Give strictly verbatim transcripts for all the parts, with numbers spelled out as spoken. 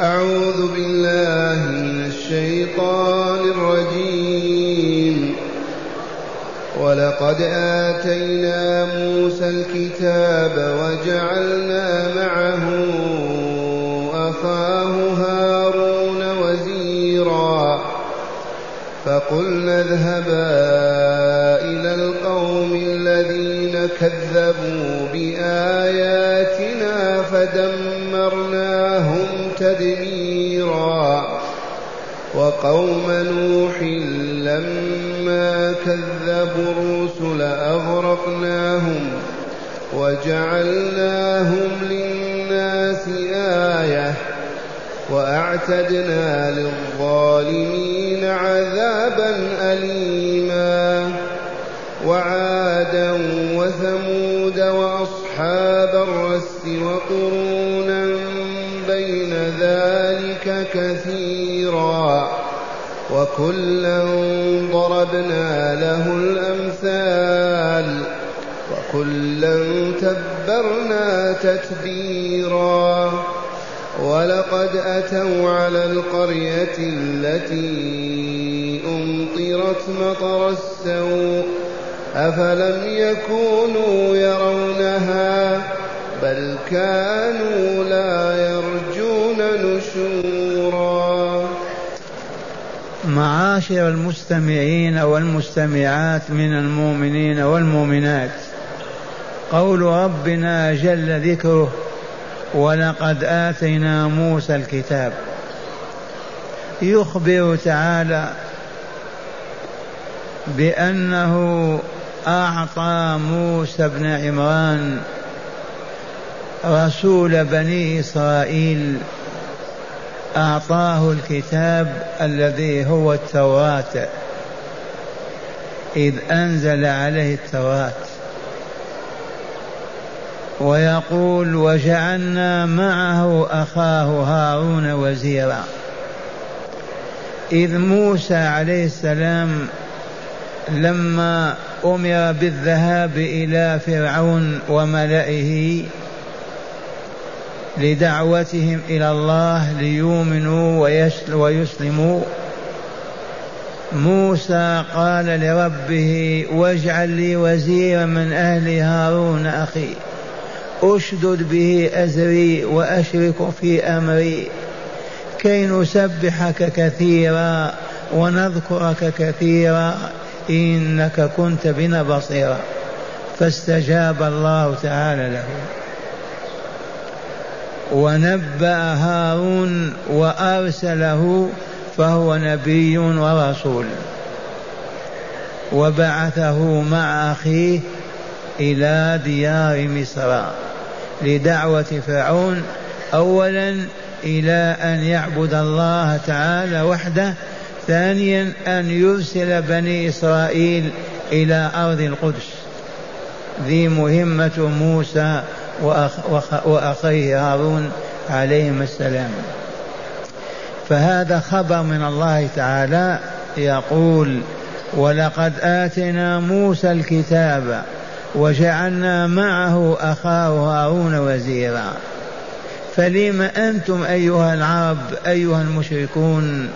أعوذ بالله من الشيطان الرجيم. ولقد آتينا موسى الكتاب وجعلنا معه أخاه هارون وزيرا فقلنا اذهبا إلى القوم الذين كذبوا بآياتنا فدمرناهم تدميرا. وقوم نوح لما كذبوا الرسل أغرقناهم وجعلناهم للناس آية وأعتدنا للظالمين عذابا أليما. وعادا وثمود وأصحاب الرس وقرونا بين ذلك كثيرا. وكلا ضربنا له الأمثال وكلا تبرنا تتبيرا. ولقد أتوا على القرية التي أمطرت مطر السوء أفلم يكونوا يرونها بل كانوا لا يرجون نشورا. معاشر المستمعين والمستمعات من المؤمنين والمؤمنات، قول ربنا جل ذكره ولقد آتينا موسى الكتاب يخبر تعالى بأنه أعطى موسى بن عمران رسول بني إسرائيل، أعطاه الكتاب الذي هو التوراة، إذ أنزل عليه التوراة ويقول وجعلنا معه أخاه هارون وزيرا. إذ موسى عليه السلام لما أمر بالذهاب إلى فرعون وملئه لدعوتهم إلى الله ليؤمنوا ويسلموا، موسى قال لربه واجعل لي وزيرا من أهل هارون أخي أشدد به أزري وأشرك في أمري كي نسبحك كثيرا ونذكرك كثيرا إنك كنت بنا بصيرا. فاستجاب الله تعالى له ونبأ هارون وأرسله فهو نبي ورسول، وبعثه مع أخيه إلى ديار مصر لدعوة فرعون، أولا إلى أن يعبد الله تعالى وحده، ثانيا أن يرسل بني إسرائيل إلى أرض القدس. ذي مهمة موسى وأخيه هارون عليهم السلام. فهذا خبر من الله تعالى يقول ولقد آتنا موسى الكتاب وجعلنا معه أخاه هارون وزيرا. فلم أنتم أيها العرب أيها المشركون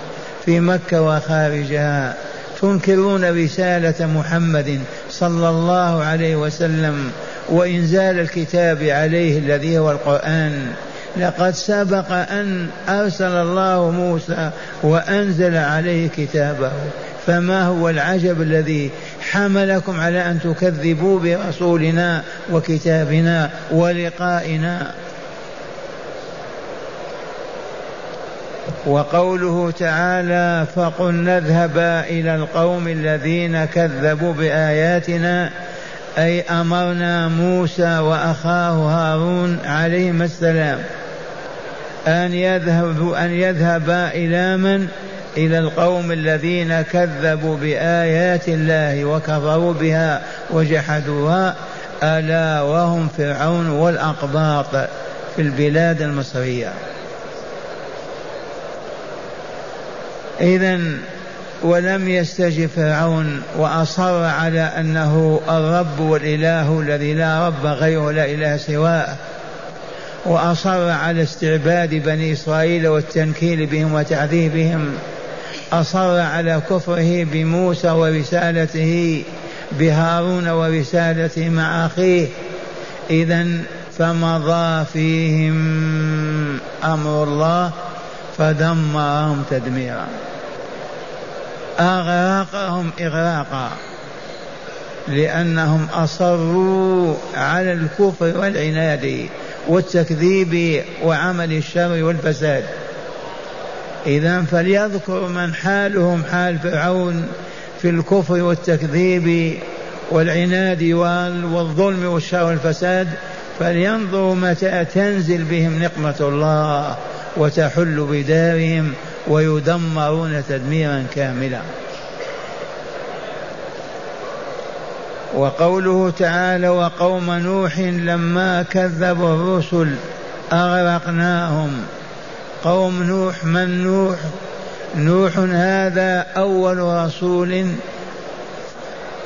في مكة وخارجها تنكرون رسالة محمد صلى الله عليه وسلم وإنزال الكتاب عليه الذي هو القرآن؟ لقد سبق أن أرسل الله موسى وأنزل عليه كتابه، فما هو العجب الذي حملكم على أن تكذبوا برسولنا وكتابنا ولقائنا؟ وقوله تعالى فقلنا اذهبا إلى القوم الذين كذبوا بآياتنا، أي أمرنا موسى وأخاه هارون عليهما السلام أن يذهبوا أن يذهبا إلى من؟ إلى القوم الذين كذبوا بآيات الله وكفروا بها وجحدوها، ألا وهم فرعون والأقباط في البلاد المصرية. إذن ولم يستجب فرعون وأصر على أنه الرب والإله الذي لا رب غيره لا إله سواه، وأصر على استعباد بني إسرائيل والتنكيل بهم وتعذيبهم، أصر على كفره بموسى ورسالته، بهارون ورسالته مع أخيه. إذن فمضى فيهم أمر الله فدمرهم تدميرا، أغرقهم إغراقا، لأنهم أصروا على الكفر والعناد والتكذيب وعمل الشر والفساد. إذن فليذكر من حالهم حال فرعون في الكفر والتكذيب والعناد والظلم والشر والفساد، فلينظروا متى تنزل بهم نقمة الله وتحل بدارهم ويدمرون تدميرا كاملا. وقوله تعالى وقوم نوح لما كذبوا الرسل أغرقناهم. قوم نوح، من نوح؟ نوح هذا أول رسول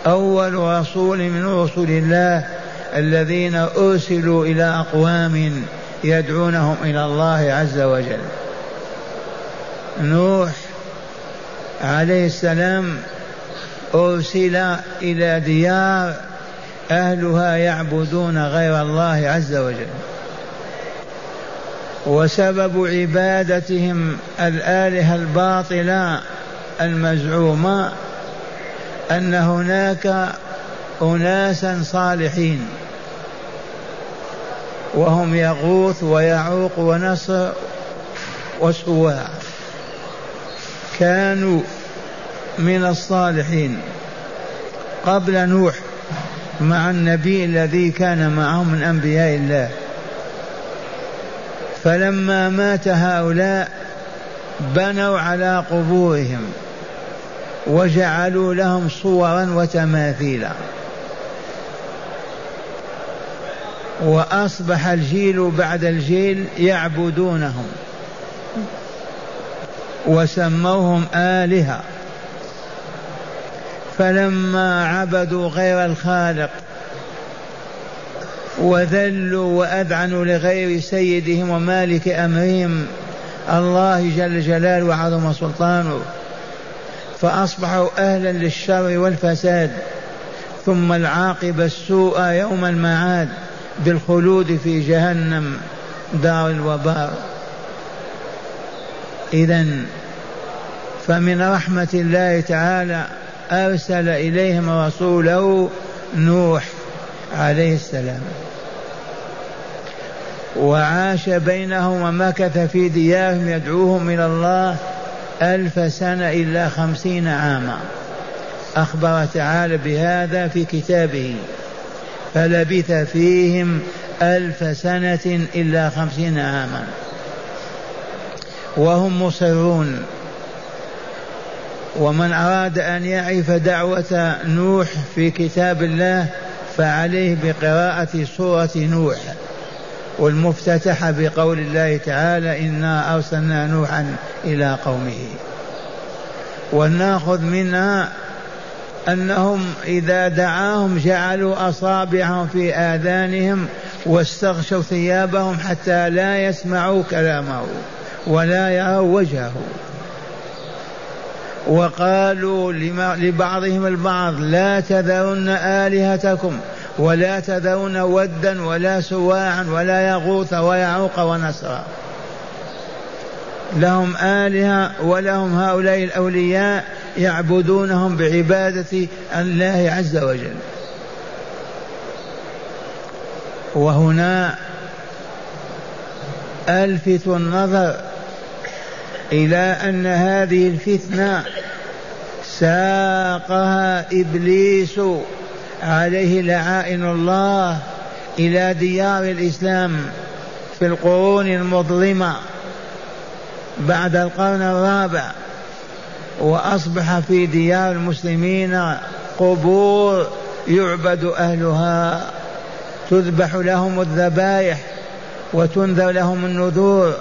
أول رسول من رسل الله الذين أرسلوا إلى أقوام يدعونهم إلى الله عز وجل. نوح عليه السلام أرسل إلى ديار أهلها يعبدون غير الله عز وجل، وسبب عبادتهم الآلهة الباطلة المزعومة أن هناك أناسا صالحين وهم يغوث ويعوق ونصر وسواع، كانوا من الصالحين قبل نوح مع النبي الذي كان معهم من أنبياء الله. فلما مات هؤلاء بنوا على قبورهم وجعلوا لهم صورا وتماثيل، وأصبح الجيل بعد الجيل يعبدونهم وسموهم آلهة. فلما عبدوا غير الخالق وذلوا وأذعنوا لغير سيدهم ومالك أمرهم الله جل جلاله وعظم سلطانه، فأصبحوا أهلا للشر والفساد، ثم العاقبة السوء يوم المعاد بالخلود في جهنم دار الوبار. إذن فمن رحمة الله تعالى أرسل إليهم رسوله نوح عليه السلام، وعاش بينهم ومكث في ديارهم يدعوهم إلى الله ألف سنة إلا خمسين عاما. أخبر تعالى بهذا في كتابه فلبث فيهم ألف سنة إلا خمسين عاما وهم مصرون. ومن أراد أن يعرف دعوة نوح في كتاب الله فعليه بقراءة سورة نوح، والمفتتحة بقول الله تعالى إنا أرسلنا نوحا إلى قومه. ونأخذ منها أنهم إذا دعاهم جعلوا أصابعهم في آذانهم واستغشوا ثيابهم حتى لا يسمعوا كلامه ولا يروا وجهه، وقالوا لبعضهم البعض لا تذرن آلهتكم ولا تذرن ودا ولا سواعا ولا يغوث ويعوق ونسرا. لهم آلهة ولهم هؤلاء الأولياء يعبدونهم بعبادة الله عز وجل. وهنا ألفت النظر إلى أن هذه الفتنة ساقها إبليس عليه لعائن الله إلى ديار الإسلام في القرون المظلمة بعد القرن الرابع، وأصبح في ديار المسلمين قبور يعبد أهلها، تذبح لهم الذبائح وتنذر لهم النذور،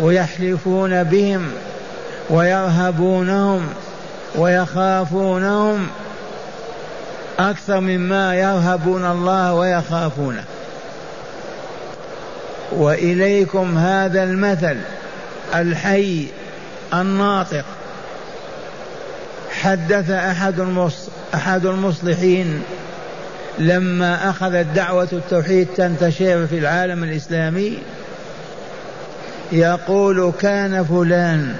ويحلفون بهم ويرهبونهم ويخافونهم أكثر مما يرهبون الله ويخافونه. وإليكم هذا المثل الحي الناطق. حدث أحد المصلحين لما أخذت دعوة التوحيد تنتشر في العالم الإسلامي يقول: كان فلان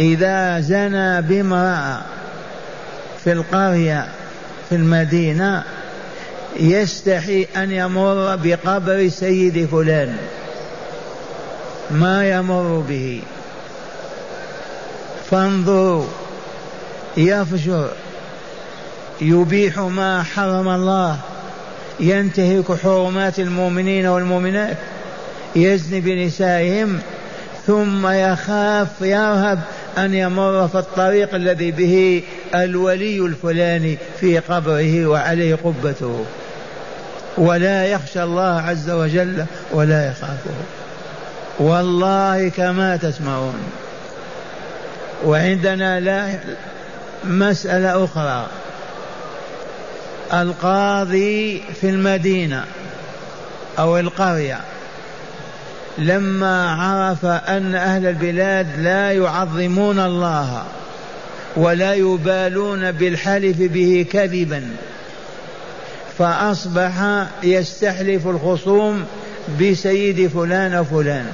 إذا زنى بامرأة في القرية في المدينة يستحي أن يمر بقبر سيد فلان، ما يمر به. فانظروا، يفجر، يبيح ما حرم الله، ينتهك حرمات المؤمنين والمؤمنات، يزني بنسائهم، ثم يخاف يرهب أن يمر في الطريق الذي به الولي الفلاني في قبره وعليه قبته، ولا يخشى الله عز وجل ولا يخافه. والله كما تسمعون. وعندنا لا مسألة أخرى، القاضي في المدينة أو القرية لما عرف أن أهل البلاد لا يعظمون الله ولا يبالون بالحلف به كذبا، فأصبح يستحلف الخصوم بسيد فلان وفلان،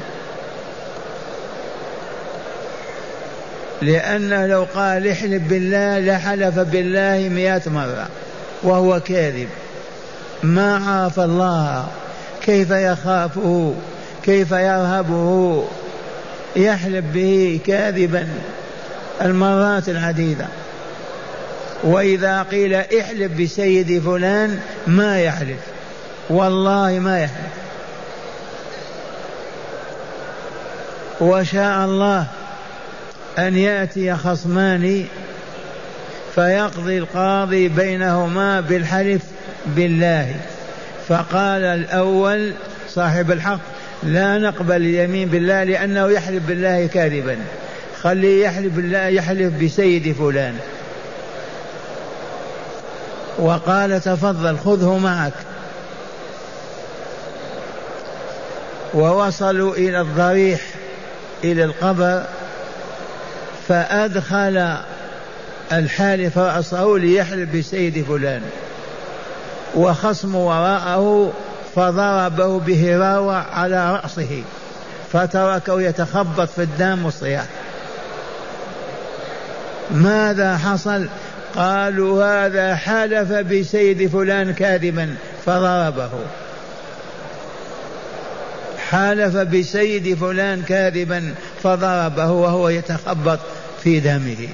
لأنه لو قال احلف بالله لحلف بالله مئة مرة وهو كاذب. ما عرف الله، كيف يخافه، كيف يرهبه، يحلف به كاذبا المرات العديدة. وإذا قيل احلف بسيد فلان ما يحلف، والله ما يحلف. وشاء الله أن يأتي خصمان فيقضي القاضي بينهما بالحلف بالله، فقال الأول صاحب الحق: لا نقبل اليمين بالله لأنه يحلف بالله كاذبا، خليه يحلف بالله، يحلف بسيد فلان. وقال: تفضل خذه معك. ووصلوا إلى الضريح، إلى القبر، فأدخل الحالف رأسه ليحلف بسيد فلان، وخصم وراءه فضربه بهراوة على رأسه فتركه يتخبط في الدم والصياح. ماذا حصل؟ قالوا: هذا حلف بسيد فلان كاذبا فضربه، حلف بسيد فلان كاذبا فضربه وهو يتخبط في دمه.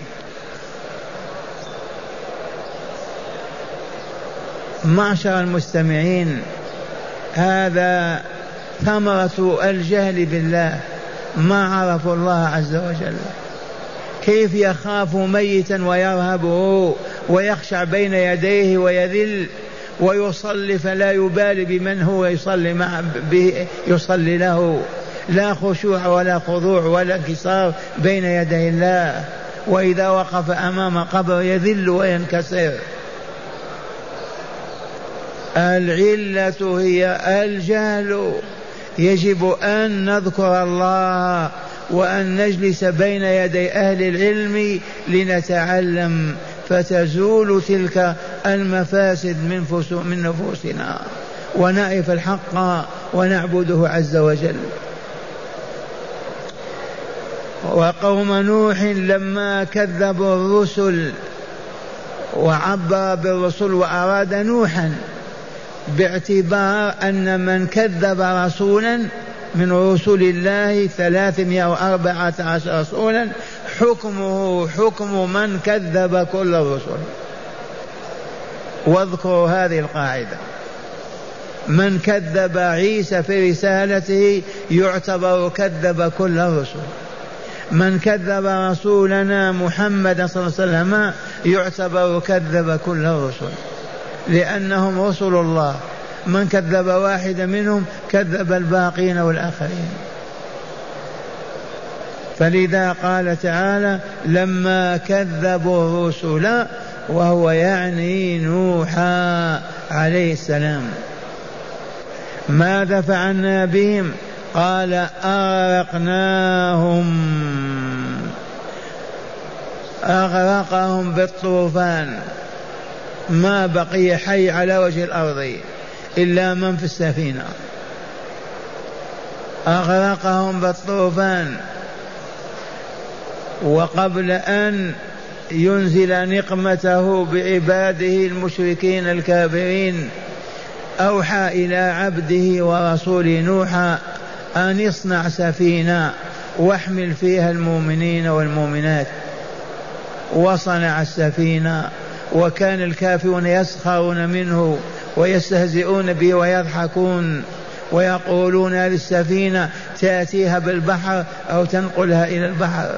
معشر المستمعين، هذا ثمرة الجهل بالله. ما عرفوا الله عز وجل، كيف يخاف ميتا ويرهبه ويخشع بين يديه ويذل ويصلي فلا يبالي بمن هو يصلي معه، يصلي له، لا خشوع ولا خضوع ولا انكسار بين يدي الله. وإذا وقف أمام قبر يذل وينكسر. العلة هي الجهل. يجب أن نذكر الله وأن نجلس بين يدي أهل العلم لنتعلم، فتزول تلك المفاسد من, من نفوسنا، ونعرف الحق ونعبده عز وجل. وقوم نوح لما كذبوا الرسل وعبر بالرسل، وأراد نوحا باعتبار أن من كذب رسولا من رسول الله ثلاثمائة وأربعة عشر رسولا حكمه حكم من كذب كل الرسل. واذكروا هذه القاعدة: من كذب عيسى في رسالته يعتبر كذب كل الرسل، من كذب رسولنا محمد صلى الله عليه وسلم يعتبر كذب كل الرسل، لأنهم رسل الله. من كذب واحدا منهم كذب الباقين والآخرين. فلذا قال تعالى: لما كذبوا الرسل، وهو يعني نوح عليه السلام، ماذا فعلنا بهم؟ قال أغرقناهم أغرقهم بالطوفان، ما بقي حي على وجه الأرض إلا من في السفينة، أغرقهم بالطوفان. وقبل أن ينزل نقمته بعباده المشركين الكافرين أوحى إلى عبده ورسوله نوح أن اصنع سفينة واحمل فيها المؤمنين والمؤمنات، وصنع السفينة. وكان الكافرون يسخرون منه ويستهزئون به ويضحكون ويقولون هذه السفينة تأتيها بالبحر أو تنقلها إلى البحر،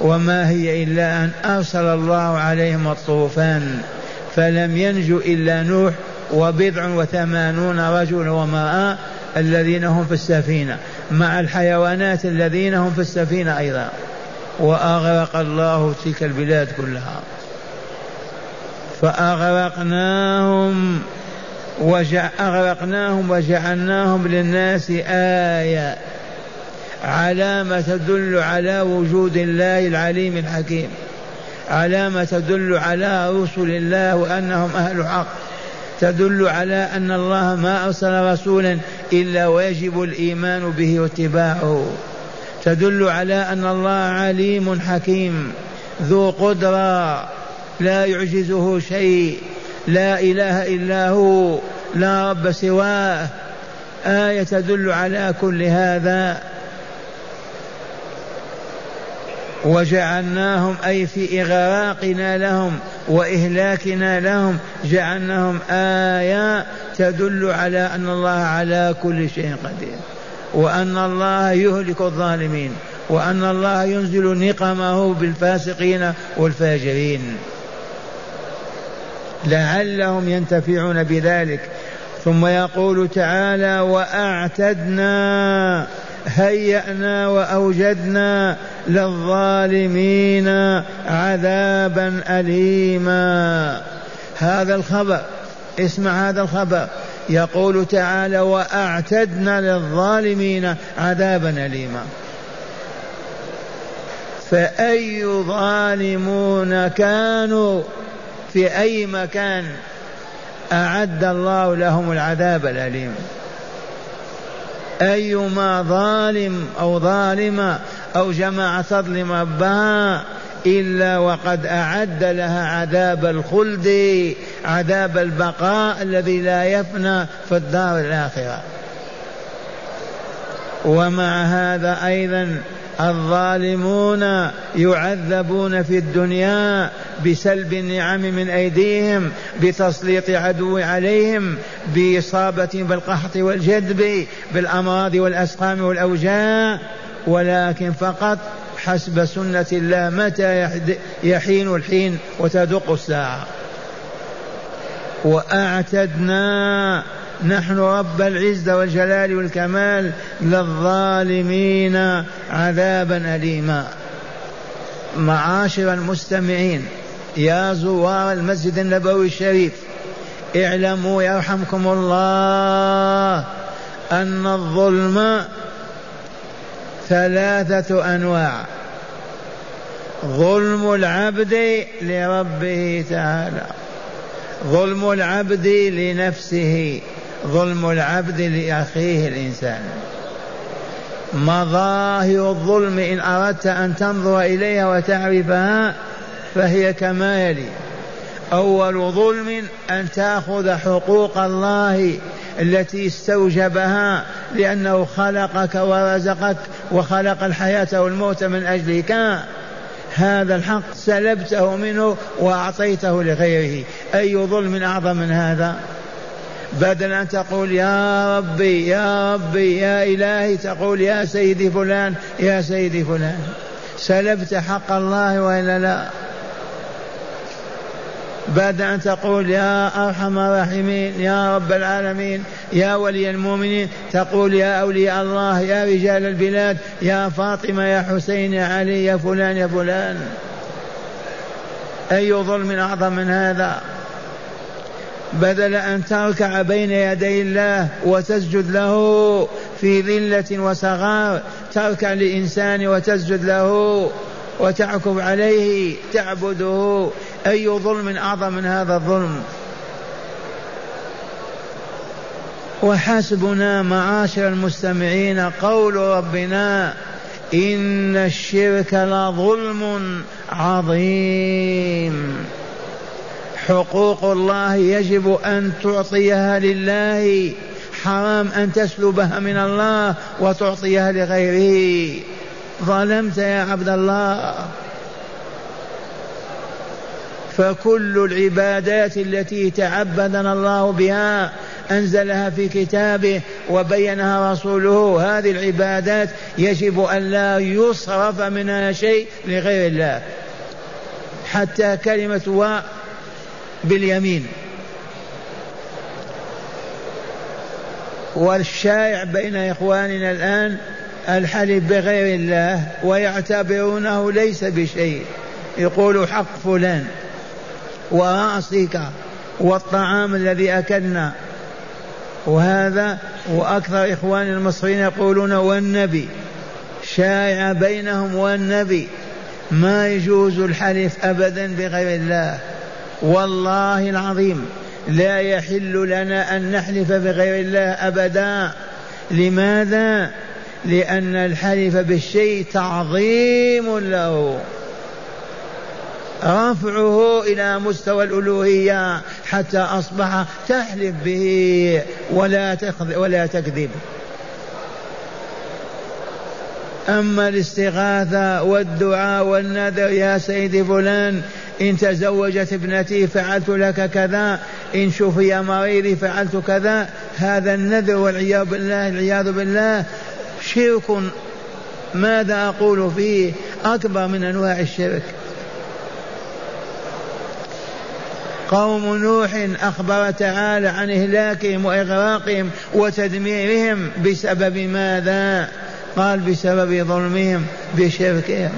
وما هي إلا أن أرسل الله عليهم الطوفان، فلم ينجو إلا نوح وبضع وثمانون رجل ومرأة الذين هم في السفينة، مع الحيوانات الذين هم في السفينة أيضا. وأغرق الله تلك البلاد كلها، فأغرقناهم وجع... أغرقناهم وجعلناهم للناس آية، علامة تدل على وجود الله العليم الحكيم، علامة تدل على رسل الله وأنهم أهل حق، تدل على أن الله ما أرسل رسولا إلا ويجب الإيمان به واتباعه، تدل على أن الله عليم حكيم ذو قدرة لا يعجزه شيء، لا إله إلا هو لا رب سواه. آية تدل على كل هذا. وجعلناهم أي في إغراقنا لهم وإهلاكنا لهم جعلناهم آية تدل على أن الله على كل شيء قدير، وأن الله يهلك الظالمين، وأن الله ينزل نقمه بالفاسقين والفاجرين لعلهم ينتفعون بذلك. ثم يقول تعالى وأعتدنا هيأنا وأوجدنا للظالمين عذابا أليما. هذا الخبر، اسمع هذا الخبر، يقول تعالى وأعتدنا للظالمين عذابا أليما. فأي ظالمون كانوا في أي مكان أعد الله لهم العذاب الأليم. أيما ظالم أو ظالمة أو جماعة تظلم ربها إلا وقد أعد لها عذاب الخلد، عذاب البقاء الذي لا يفنى في الدار الآخرة. ومع هذا أيضا الظالمون يعذبون في الدنيا بسلب النعم من أيديهم، بتسليط عدو عليهم، بإصابة بالقحط والجدب، بالأمراض والأسقام والأوجاع، ولكن فقط حسب سنة الله متى يحين الحين وتدق الساعة. وأعتدنا نحن رب العزة والجلال والكمال للظالمين عذابا أليما. معاشر المستمعين، يا زوار المسجد النبوي الشريف، اعلموا يرحمكم الله أن الظلم ثلاثة أنواع: ظلم العبد لربه تعالى، ظلم العبد لنفسه، ظلم العبد لأخيه الإنسان. مظاهر الظلم إن أردت أن تنظر إليها وتعرفها فهي كما يلي: أول ظلم أن تأخذ حقوق الله التي استوجبها، لأنه خلقك ورزقك وخلق الحياة والموت من أجلك، هذا الحق سلبته منه وأعطيته لغيره. أي ظلم أعظم من هذا؟ بدل أن تقول يا ربي يا ربي يا إلهي تقول يا سيدي فلان يا سيدي فلان. سلبت حق الله وإلا لا؟ بعد أن تقول يا أرحم الراحمين يا رب العالمين يا ولي المؤمنين تقول يا أولياء الله يا رجال البلاد يا فاطمة يا حسين يا علي يا فلان يا فلان. أي ظلم أعظم من هذا؟ بدل أن تركع بين يدي الله وتسجد له في ذلة وصغار، تركع لإنسان وتسجد له وتعكف عليه تعبده. أي ظلم أعظم من هذا الظلم؟ وحسبنا معاشر المستمعين قول ربنا: إن الشرك لظلم عظيم. حقوق الله يجب أن تعطيها لله، حرام أن تسلبها من الله وتعطيها لغيره. ظلمت يا عبد الله. فكل العبادات التي تعبدنا الله بها أنزلها في كتابه وبينها رسوله، هذه العبادات يجب أن لا يصرف منها شيء لغير الله، حتى كلمة و باليمين. والشائع بين إخواننا الآن الحلف بغير الله ويعتبرونه ليس بشيء، يقول حق فلان ورأسك والطعام الذي أكلنا وهذا. وأكثر إخوان المصريين يقولون والنبي، شائع بينهم والنبي. ما يجوز الحلف أبدا بغير الله، والله العظيم لا يحل لنا أن نحلف بغير الله أبدا. لماذا؟ لأن الحلف بالشيء تعظيم له، رفعه إلى مستوى الألوهية حتى أصبح تحلف به ولا ولا تكذب. أما الاستغاثة والدعاء والنذر، يا سيدي فلان إن تزوجت ابنتي فعلت لك كذا، إن شفي مريضي فعلت كذا، هذا النذر والعياذ بالله العياذ بالله شرك. ماذا أقول فيه؟ أكبر من أنواع الشرك. قوم نوح أخبر تعالى عن إهلاكهم وإغراقهم وتدميرهم بسبب ماذا؟ قال بسبب ظلمهم بشركهم.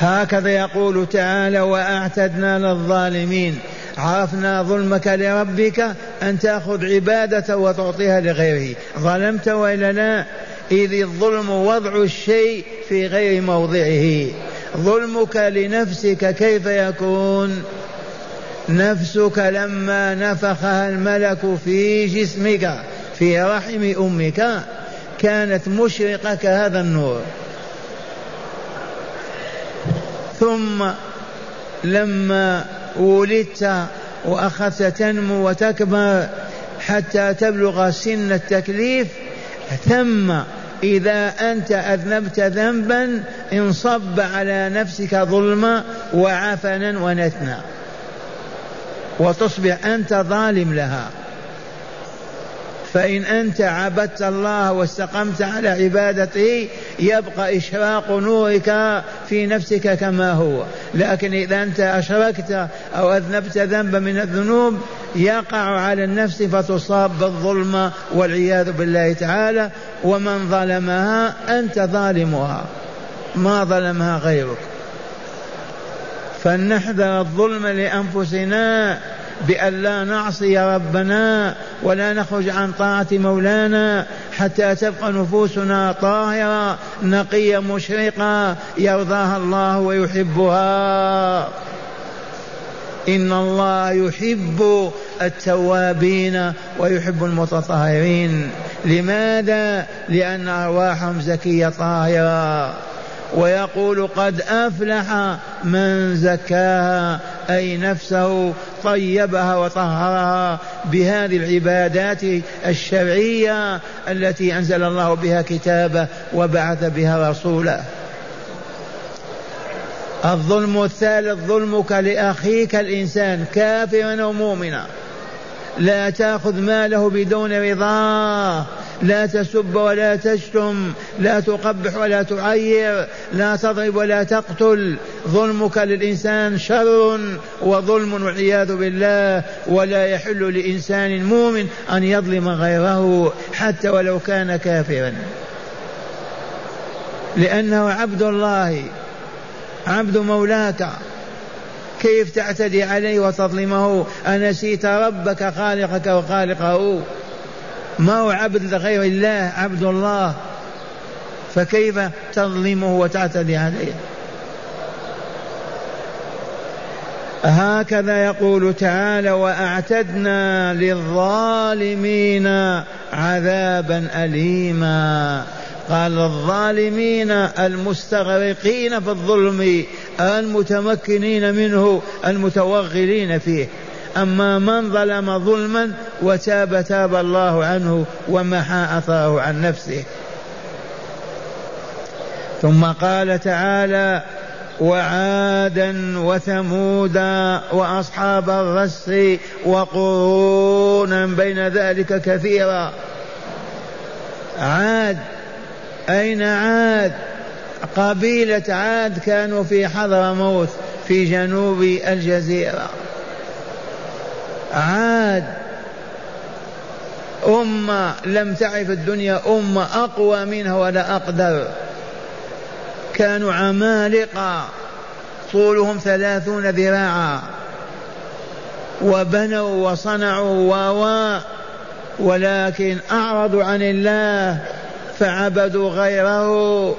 هكذا يقول تعالى: وأعتدنا للظالمين. عرفنا ظلمك لربك أن تأخذ عبادة وتعطيها لغيره، ظلمت وإلا لا؟ إذ الظلم وضع الشيء في غير موضعه. ظلمك لنفسك كيف يكون؟ نفسك لما نفخها الملك في جسمك في رحم أمك كانت مشرقة كهذا النور، ثم لما ولدت وأخذت تنمو وتكبر حتى تبلغ سن التكليف، ثم إذا أنت أذنبت ذنبا انصب على نفسك ظلما وعفنا ونتنا، وتصبح أنت ظالم لها. فإن أنت عبدت الله واستقمت على عبادته يبقى إشراق نورك في نفسك كما هو، لكن إذا أنت أشركت أو أذنبت ذنبا من الذنوب يقع على النفس فتصاب بالظلم والعياذ بالله تعالى. ومن ظلمها أنت ظالمها، ما ظلمها غيرك. فلنحذر الظلم لأنفسنا بأن لا نعصي ربنا ولا نخرج عن طاعة مولانا، حتى تبقى نفوسنا طاهرة نقية مشرقة يرضاها الله ويحبها. إن الله يحب التوابين ويحب المتطهرين. لماذا؟ لأن أرواحهم زكية طاهرة. ويقول: قد أفلح من زكاها، أي نفسه طيبها وطهرها بهذه العبادات الشرعية التي أنزل الله بها كتابه وبعث بها رسوله. الظلم الثالث: ظلمك لأخيك الإنسان كافرا ومؤمنا، لا تأخذ ماله بدون رضاه، لا تسب ولا تشتم، لا تقبح ولا تعير، لا تضرب ولا تقتل. ظلمك للإنسان شر وظلم والعياذ بالله، ولا يحل لإنسان مؤمن أن يظلم غيره حتى ولو كان كافرا، لأنه عبد الله، عبد مولاك، كيف تعتدي عليه وتظلمه؟ أنسيت ربك خالقك وخالقه؟ ما هو عبد غير الله، عبد الله، فكيف تظلمه وتعتدي عليه؟ هكذا يقول تعالى: وأعتدنا للظالمين عذابا أليما. قال الظالمين المستغرقين في الظلم، المتمكنين منه، المتوغلين فيه. أما من ظلم ظلما وتاب، تاب الله عنه ومحى أثره عن نفسه. ثم قال تعالى: وعادا وثمودا وأصحاب الرس وقرونا بين ذلك كثيرا. عاد، أين عاد؟ قبيلة عاد كانوا في حضرموت في جنوب الجزيرة. عاد أمة لم تعرف الدنيا، أمة أقوى منها ولا أقدر. كانوا عمالقة طولهم ثلاثون ذراعا، وبنوا وصنعوا و ولكن أعرضوا عن الله فعبدوا غيره،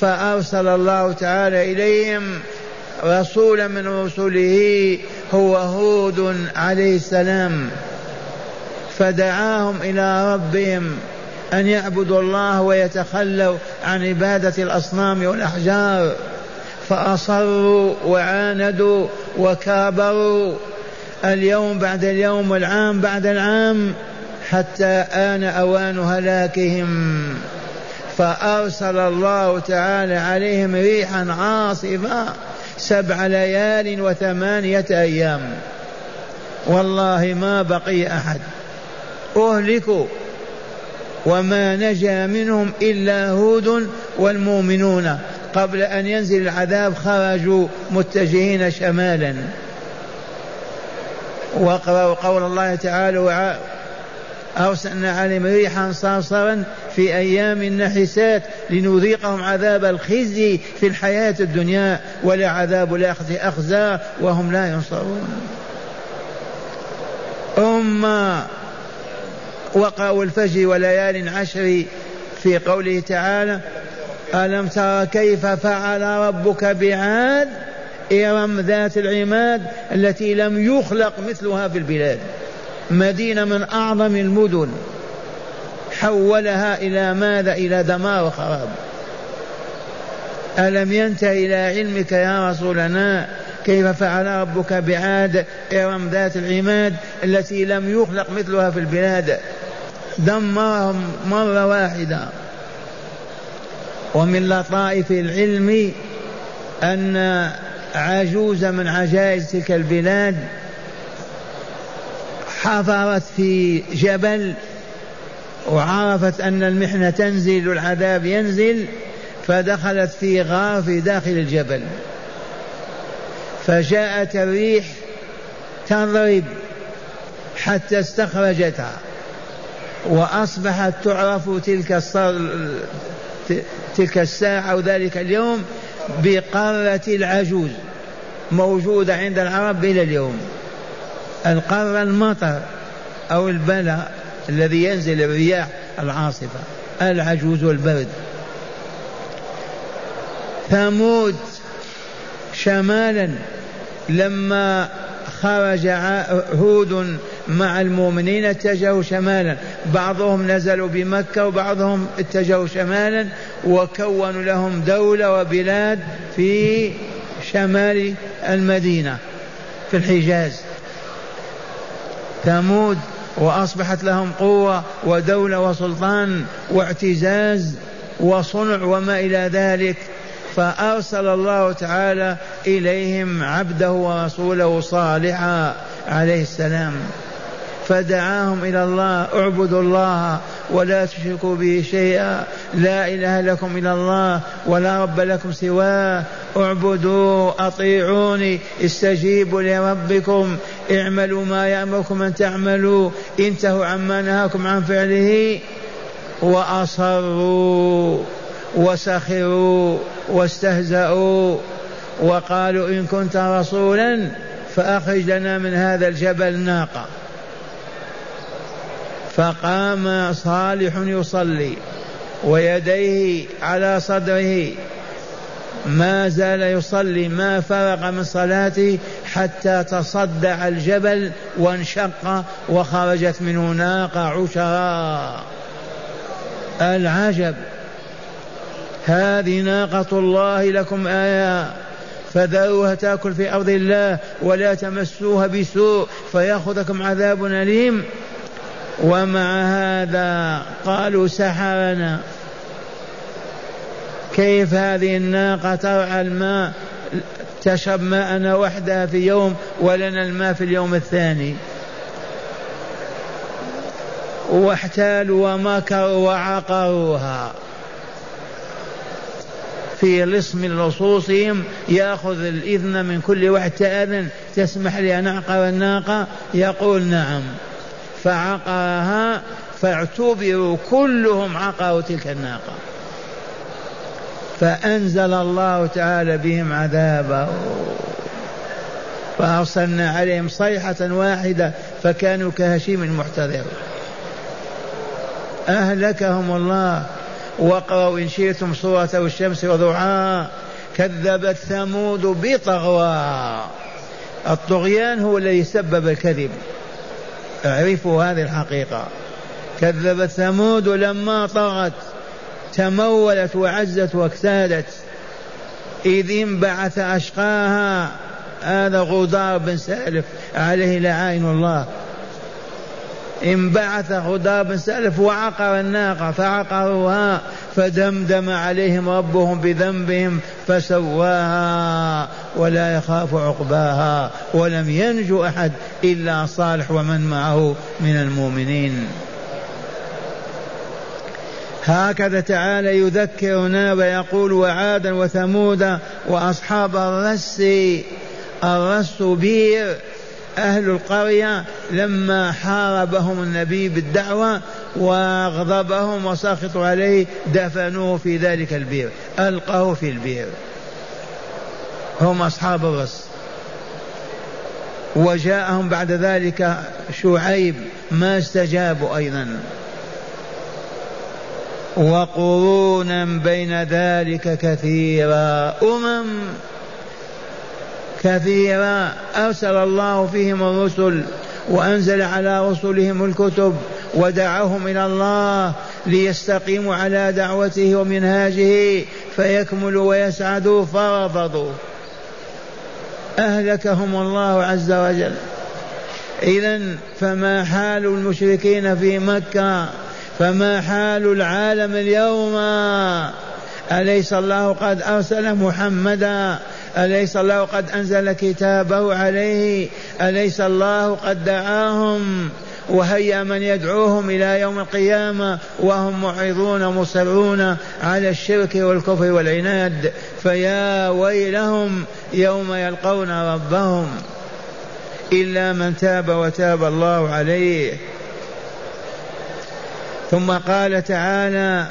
فأرسل الله تعالى إليهم رسولا من رسله هو هود عليه السلام، فدعاهم إلى ربهم أن يعبدوا الله ويتخلوا عن عبادة الأصنام والأحجار، فأصروا وعاندوا وكابروا اليوم بعد اليوم والعام بعد العام، حتى آن أوان هلاكهم. فأرسل الله تعالى عليهم ريحا عاصفة سبع ليال وثمانية أيام. والله ما بقي أحد، أهلكوا، وما نجا منهم إلا هود والمؤمنون. قبل أن ينزل العذاب خرجوا متجهين شمالا. واقرأوا قول الله تعالى: أرسلنا عليهم ريحا صرصرا في أيام نحسات لنذيقهم عذاب الخزي في الحياة الدنيا ولعذاب الآخرة أخزى وهم لا ينصرون. أمة وقعوا الفجر وليال عشر في قوله تعالى: ألم تر كيف فعل ربك بعاد إرم ذات العماد التي لم يخلق مثلها في البلاد. مدينة من أعظم المدن حولها إلى ماذا؟ إلى دمار وخراب. ألم ينتهي إلى علمك يا رسولنا كيف فعل ربك بعاد إرم ذات العماد التي لم يخلق مثلها في البلاد؟ دمرهم مرة واحدة. ومن لطائف العلم أن عجوزة من عجائز تلك البلاد حفرت في جبل وعرفت أن المحنة تنزل والعذاب ينزل، فدخلت في غار في داخل الجبل، فجاءت الريح تضرب حتى استخرجتها، وأصبحت تعرف تلك, تلك الساعة وذلك اليوم بقارة العجوز، موجودة عند العرب إلى اليوم. القارة المطر أو البلاء الذي ينزل الرياح العاصفة، العجوز والبرد. ثمود شمالا، لما خرج هود مع المؤمنين اتجهوا شمالا، بعضهم نزلوا بمكة وبعضهم اتجهوا شمالا، وكونوا لهم دولة وبلاد في شمال المدينة في الحجاز. ثمود وأصبحت لهم قوة ودولة وسلطان واعتزاز وصنع وما إلى ذلك. فأرسل الله تعالى إليهم عبده ورسوله صالحا عليه السلام، فدعاهم إلى الله: اعبدوا الله ولا تشركوا به شيئا، لا إله لكم إلا الله ولا رب لكم سواه، اعبدوا أطيعوني، استجيبوا لربكم، اعملوا ما يأمركم أن تعملوا، انتهوا عما نهاكم عن فعله. وأصروا وسخروا واستهزأوا وقالوا إن كنت رسولا فأخرج لنا من هذا الجبل ناقة. فقام صالح يصلي ويديه على صدره، ما زال يصلي ما فرغ من صلاته حتى تصدع الجبل وانشق وخرجت منه ناقة عشراء. العجب، هذه ناقة الله لكم آية، فذروها تأكل في أرض الله ولا تمسوها بسوء فيأخذكم عذاب أليم. ومع هذا قالوا سحرنا، كيف هذه الناقة ترعى الماء تشرب ماءنا وحدها في يوم ولنا الماء في اليوم الثاني؟ واحتالوا ومكروا وعقروها في لصم لصوصهم، يأخذ الإذن من كل واحد تأذن، تسمح لي أن أعقر الناقة؟ يقول نعم، فعقرها فاعتبروا كلهم عقروا تلك الناقة، فأنزل الله تعالى بهم عذابه، فأرسلنا عليهم صيحة واحدة فكانوا كهشيم المحتضر. أهلكهم الله. وقرأوا إن شئتم سورة والشمس وضحاها. كذبت ثمود بطغواها، الطغيان هو الذي سبب الكذب، اعرفوا هذه الحقيقة. كذبت ثمود لما طغت، تمولت وعزت واكتادت، إذ انبعث أشقاها، هذا غدار بن سالف عليه لعائن الله، انبعث غدار بن سالف وعقر الناقة فعقروها، فدمدم عليهم ربهم بذنبهم فسواها ولا يخاف عقباها. ولم ينجو أحد إلا صالح ومن معه من المؤمنين. هكذا تعالى يذكرنا ويقول وعادا وثمود وأصحاب الرس. الرس بير، أهل القرية لما حاربهم النبي بالدعوة واغضبهم وسخطوا عليه دفنوه في ذلك البير، ألقوه في البير، هم أصحاب الرس. وجاءهم بعد ذلك شعيب ما استجابوا أيضا. وقرونا بين ذلك كثيرا، أمم كثيرا أرسل الله فيهم الرسل وأنزل على رسلهم الكتب ودعاهم إلى الله ليستقيموا على دعوته ومنهاجه فيكملوا ويسعدوا، فرفضوا، أهلكهم الله عز وجل. إذن فما حال المشركين في مكة؟ فما حال العالم اليوم؟ أليس الله قد أرسل محمدا؟ أليس الله قد أنزل كتابه عليه؟ أليس الله قد دعاهم؟ وهيا من يدعوهم إلى يوم القيامة وهم معرضون مصرون على الشرك والكفر والعناد، فيا ويلهم يوم يلقون ربهم إلا من تاب وتاب الله عليه. ثم قال تعالى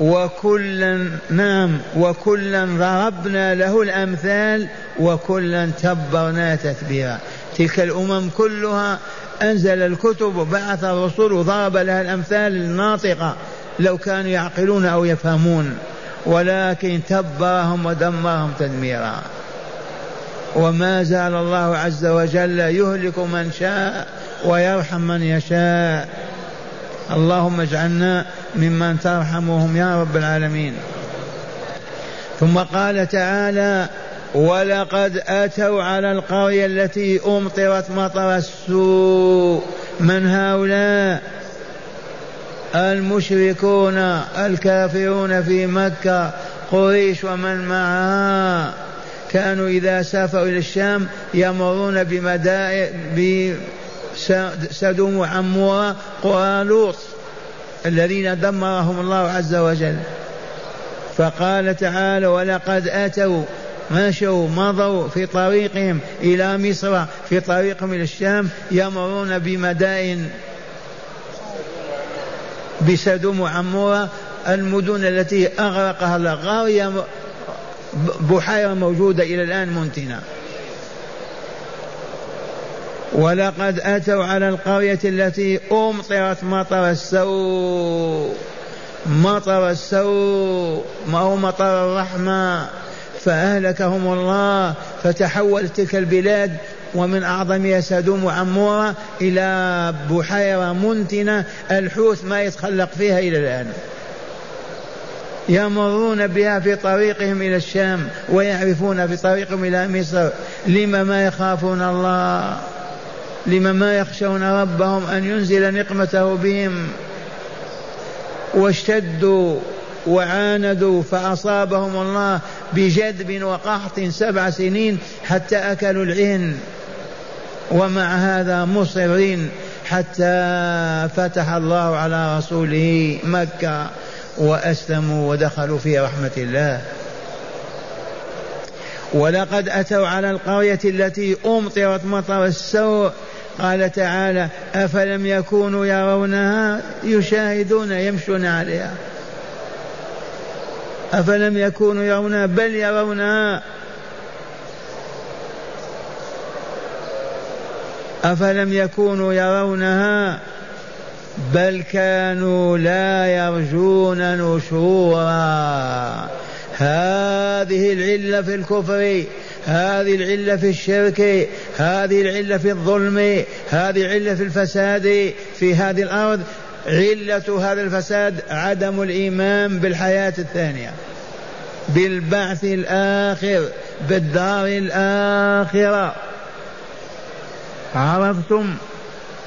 وكلا نعم وكلا ضربنا له الأمثال وكلا تبرنا تتبيرا. تلك الأمم كلها أنزل الكتب وبعث الرسل وضرب لها الأمثال الناطقة لو كانوا يعقلون أو يفهمون، ولكن تبرهم ودمرهم تدميرا. وما زال الله عز وجل يهلك من شاء ويرحم من يشاء. اللهم اجعلنا ممن ترحمهم يا رب العالمين. ثم قال تعالى ولقد أتوا على القرية التي أمطرت مطر السوء. من هؤلاء؟ المشركون الكافرون في مكة، قريش ومن معها، كانوا إذا سافروا إلى الشام يمرون بمدائن ب سدوم وعمورة، قرى لوط الذين دمرهم الله عز وجل. فقال تعالى ولقد أتوا، مشوا مضوا في طريقهم إلى مصر، في طريقهم إلى الشام يمرون بمدائن بسدوم وعمورة، المدن التي أغرقها الغار بحيرة موجودة إلى الآن منتنة. ولقد أتوا على القرية التي أمطرت مطر السوء، مطر السوء ما هو مطر الرحمة، فأهلكهم الله، فتحولت تلك البلاد ومن أعظمها سدوم وعمورة إلى بحيرة منتنة الحوت ما يتخلق فيها إلى الآن. يمرون بها في طريقهم إلى الشام، ويعرفون في طريقهم إلى مصر. لما ما يخافون الله؟ لما ما يخشون ربهم أن ينزل نقمته بهم؟ واشتدوا وعاندوا فأصابهم الله بجدب وقحط سبع سنين حتى أكلوا العهن، ومع هذا مصرين حتى فتح الله على رسوله مكة وأسلموا ودخلوا في رحمة الله. ولقد أتوا على القرية التي أمطرت مطر السوء، قال تعالى أفلم يكونوا يرونها يشاهدون يمشون عليها، أفلم يكونوا يرونها بل يرونها، أفلم يكونوا يرونها بل كانوا لا يرجون نشورا. هذه العلة في الكفر، هذه العلة في الشرك، هذه العلة في الظلم، هذه العلة في الفساد في هذه الأرض. علة هذا الفساد عدم الإيمان بالحياة الثانية، بالبعث الآخر، بالدار الآخرة. عرفتم؟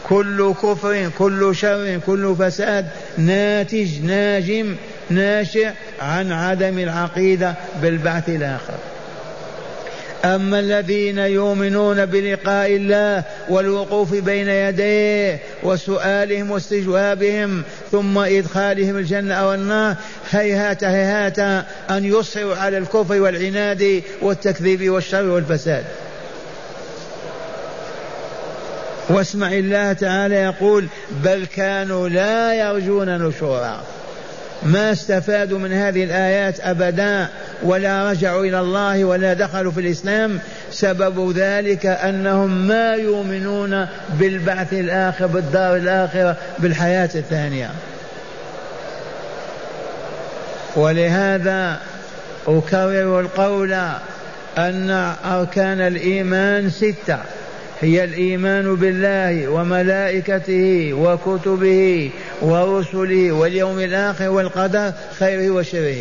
كل كفر، كل شر، كل فساد ناتج ناجم ناشئ عن عدم العقيدة بالبعث الآخر. أما الذين يؤمنون بلقاء الله والوقوف بين يديه وسؤالهم واستجوابهم ثم إدخالهم الجنة أو النار، هيهات هيهات أن يصروا على الكفر والعناد والتكذيب والشر والفساد. واسمع الله تعالى يقول بل كانوا لا يرجون نشورا. ما استفادوا من هذه الآيات أبدا، ولا رجعوا إلى الله ولا دخلوا في الإسلام. سبب ذلك أنهم ما يؤمنون بالبعث الآخر، بالدار الآخرة، بالحياة الثانية. ولهذا أكرر القول أن أركان الإيمان ستة، هي الإيمان بالله وملائكته وكتبه ورسله واليوم الآخر والقدر خيره وشره.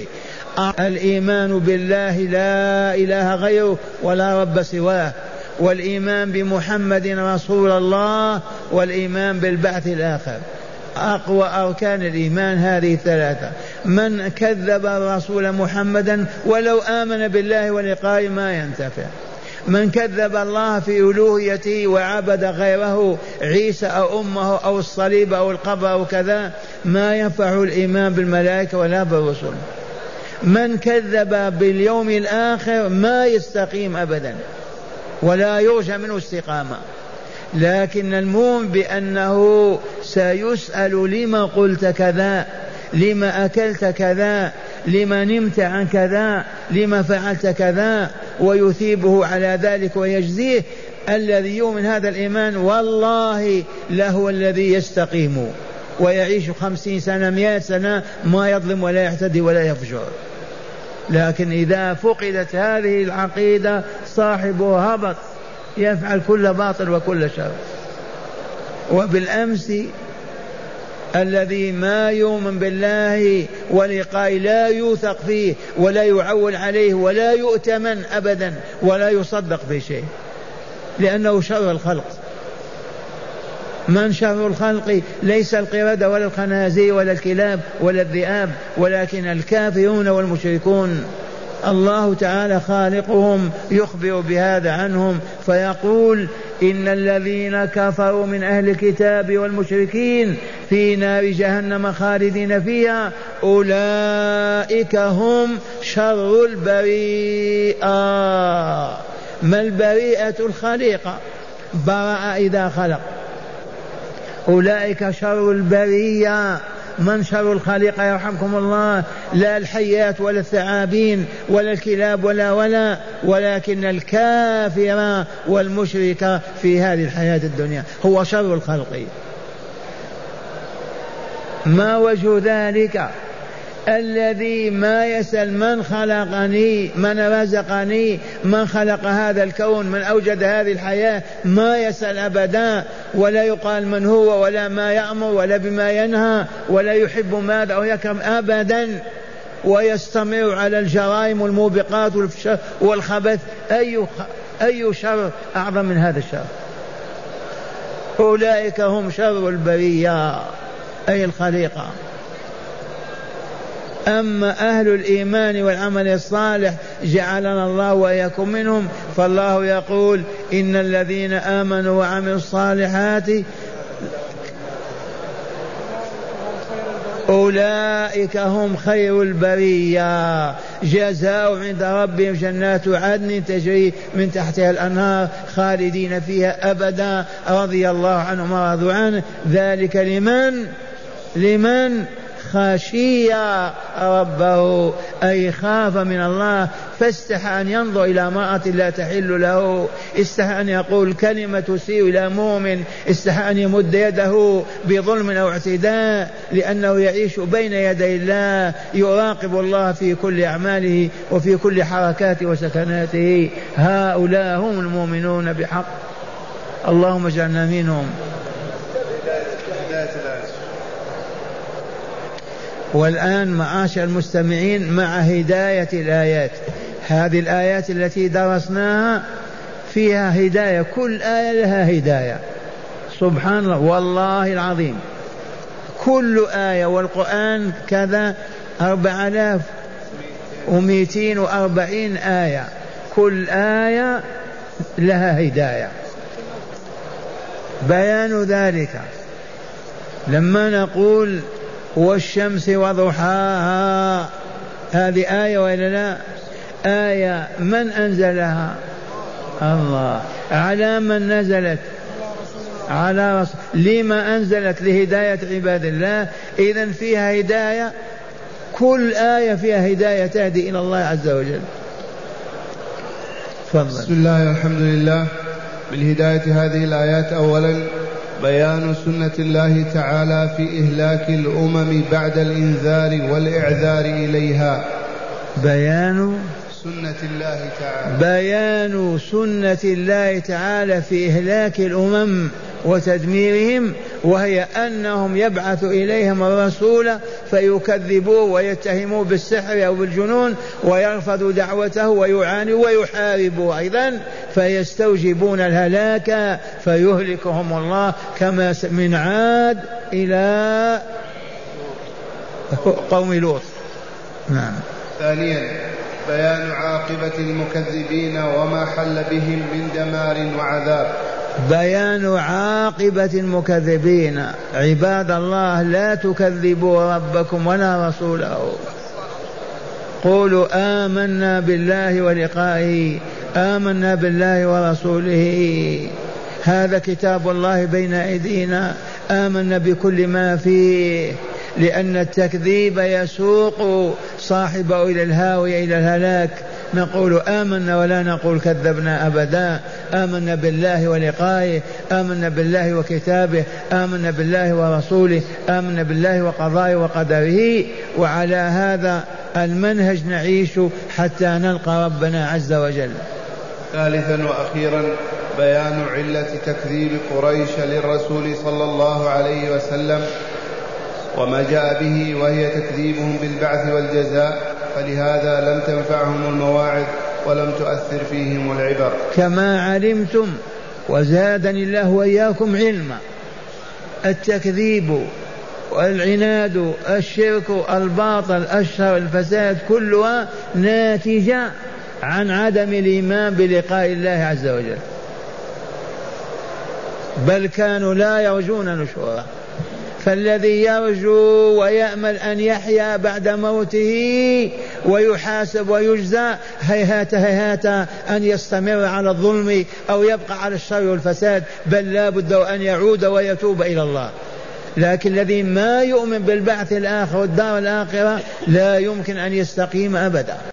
الإيمان بالله لا إله غيره ولا رب سواه، والإيمان بمحمد رسول الله، والإيمان بالبعث الآخر. أقوى أركان الإيمان هذه الثلاثة. من كذب الرسول محمدا ولو آمن بالله ولقائه ما ينتفع، من كذب الله في ألوهيته وعبد غيره عيسى أو أمه أو الصليب أو القبر أو كذا، ما ينفع الإيمان بالملائكة ولا بالرسل. من كذب باليوم الآخر ما يستقيم أبدا ولا يرجى منه استقامة. لكن المؤمن بأنه سيسأل لما قلت كذا، لما أكلت كذا، لما نمت عن كذا، لما فعلت كذا، ويثيبه على ذلك ويجزيه. الذي يؤمن هذا الإيمان والله لهو الذي يستقيم ويعيش خمسين سنة مئة سنة ما يظلم ولا يعتدي ولا يفجر. لكن إذا فقدت هذه العقيدة صاحبه هبط، يفعل كل باطل وكل شر. وبالأمس الذي ما يؤمن بالله ولقائه لا يوثق فيه ولا يعول عليه ولا يؤتمن أبدا ولا يصدق في شيء، لأنه شر الخلق. من شر الخلق؟ ليس القردة ولا الخنازير ولا الكلاب ولا الذئاب، ولكن الكافرون والمشركون. الله تعالى خالقهم يخبر بهذا عنهم فيقول إن الذين كفروا من أهل الكتاب والمشركين في نار جهنم خالدين فيها أولئك هم شر البريئة. ما البريئة؟ الخليقة، برأ إذا خلق. أولئك شر البرية منشر الخالق يرحمكم الله، لا الحيات ولا الثعابين ولا الكلاب ولا ولا ولكن الكافر والمشرك في هذه الحياة الدنيا هو شر الخلق. ما وجه ذلك؟ الذي ما يسأل من خلقني، من رزقني، من خلق هذا الكون، من أوجد هذه الحياة، ما يسأل أبدا، ولا يقال من هو ولا ما يأمر ولا بما ينهى ولا يحب ماذا أو يكرم أبدا، ويستمر على الجرائم والموبقات والخبث. أي, أي شر أعظم من هذا الشر؟ أولئك هم شر البرية أي الخليقة. أما أهل الإيمان والعمل الصالح جعلنا الله وإياكم منهم، فالله يقول إن الذين آمنوا وعملوا الصالحات أولئك هم خير البرية، جزاء عند ربهم جنات عدن تجري من تحتها الأنهار خالدين فيها أبدا رضي الله عنهم ورضوا عنه، ذلك لمن لمن خشي ربه أي خاف من الله، فاستحى أن ينظر إلى امرأة لا تحل له، استحى أن يقول كلمة تسيء إلى مؤمن، استحى أن يمد يده بظلم أو اعتداء، لأنه يعيش بين يدي الله يراقب الله في كل أعماله وفي كل حركاته وسكناته. هؤلاء هم المؤمنون بحق، اللهم اجعلنا منهم. والآن معاشر المستمعين مع هداية الآيات، هذه الآيات التي درسناها فيها هداية، كل آية لها هداية، سبحان الله والله العظيم، كل آية. والقرآن كذا أربع آلاف ومئتين وأربعين آية، كل آية لها هداية. بيان ذلك لما نقول والشمس وضحاها، هذه آية وإلا لا؟ آية من أنزلها؟ الله. على من نزلت؟ على رسول. لما أنزلت؟ لهداية عباد الله. إذن فيها هداية، كل آية فيها هداية تهدي إلى الله عز وجل. فضل. بسم الله والحمد لله. من هداية هذه الآيات أولا بيان سنة الله تعالى في إهلاك الأمم بعد الإنذار والإعذار إليها، بيان سنة الله تعالى بيان سنة الله تعالى في إهلاك الأمم وتدميرهم، وهي أنهم يبعث إليهم الرسول فيكذبوه ويتهموه بالسحر أو بالجنون ويرفضوا دعوته ويعاندوه ويحاربوه أيضا، فيستوجبون الهلاك فيهلكهم الله كما من عاد إلى قوم لوط. نعم. ثانيا بيان عاقبة المكذبين وما حل بهم من دمار وعذاب، بيان عاقبة المكذبين. عباد الله لا تكذبوا ربكم ولا رسوله، قولوا آمنا بالله ولقائه، آمنا بالله ورسوله، هذا كتاب الله بين أيدينا، آمنا بكل ما فيه، لأن التكذيب يسوق صاحبه إلى الهاوية إلى الهلاك. نقول آمنا ولا نقول كذبنا أبدا، آمنا بالله ولقائه، آمنا بالله وكتابه، آمنا بالله ورسوله، آمنا بالله وقضائه وقدره. وعلى هذا المنهج نعيش حتى نلقى ربنا عز وجل. ثالثا وأخيرا بيان علة تكذيب قريش للرسول صلى الله عليه وسلم وما جاء به، وهي تكذيبهم بالبعث والجزاء، فلهذا لم تنفعهم المواعظ ولم تؤثر فيهم العبر. كما علمتم وزادني الله وإياكم علما، التكذيب والعناد الشرك الباطل الشر الفساد كلها ناتجة عن عدم الإيمان بلقاء الله عز وجل، بل كانوا لا يرجون نشورا. فالذي يرجو ويأمل أن يحيا بعد موته ويحاسب ويجزى، هيهات هيهات أن يستمر على الظلم أو يبقى على الشر والفساد، بل لا بد أن يعود ويتوب إلى الله. لكن الذي ما يؤمن بالبعث الآخر والدار الآخرة لا يمكن أن يستقيم أبدا.